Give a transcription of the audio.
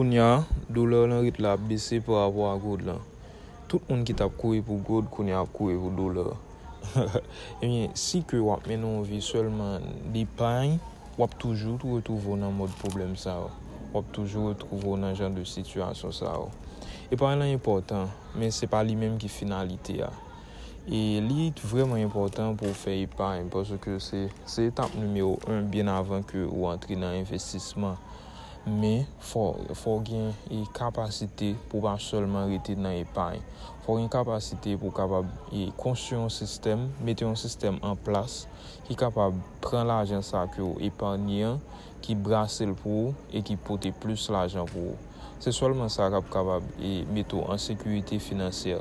Kounya, douleur dans rythme là baissé par rapport à goud là. Tout le monde qui t'a courir pour goud, Kounya courir pour douleur. Et bien si que on met nos vies seulement des pains, on toujours retrouver dans mode problème ça. On toujours retrouver dans genre de situation ça. Et parlant important, mais c'est pas lui-même qui finalité a. Et lui vraiment important pour faire épargne parce que c'est étape numéro 1 bien avant que vous entrez dans investissement. Mais faut gain une capacité pour pas seulement rester dans épargne. Faut une capacité pour capable construire un système, mettre un système en place qui capable prendre l'argent ça que épargnant qui brasser le pour et qui porter plus l'argent pour. C'est seulement ça capable mettre en sécurité financière.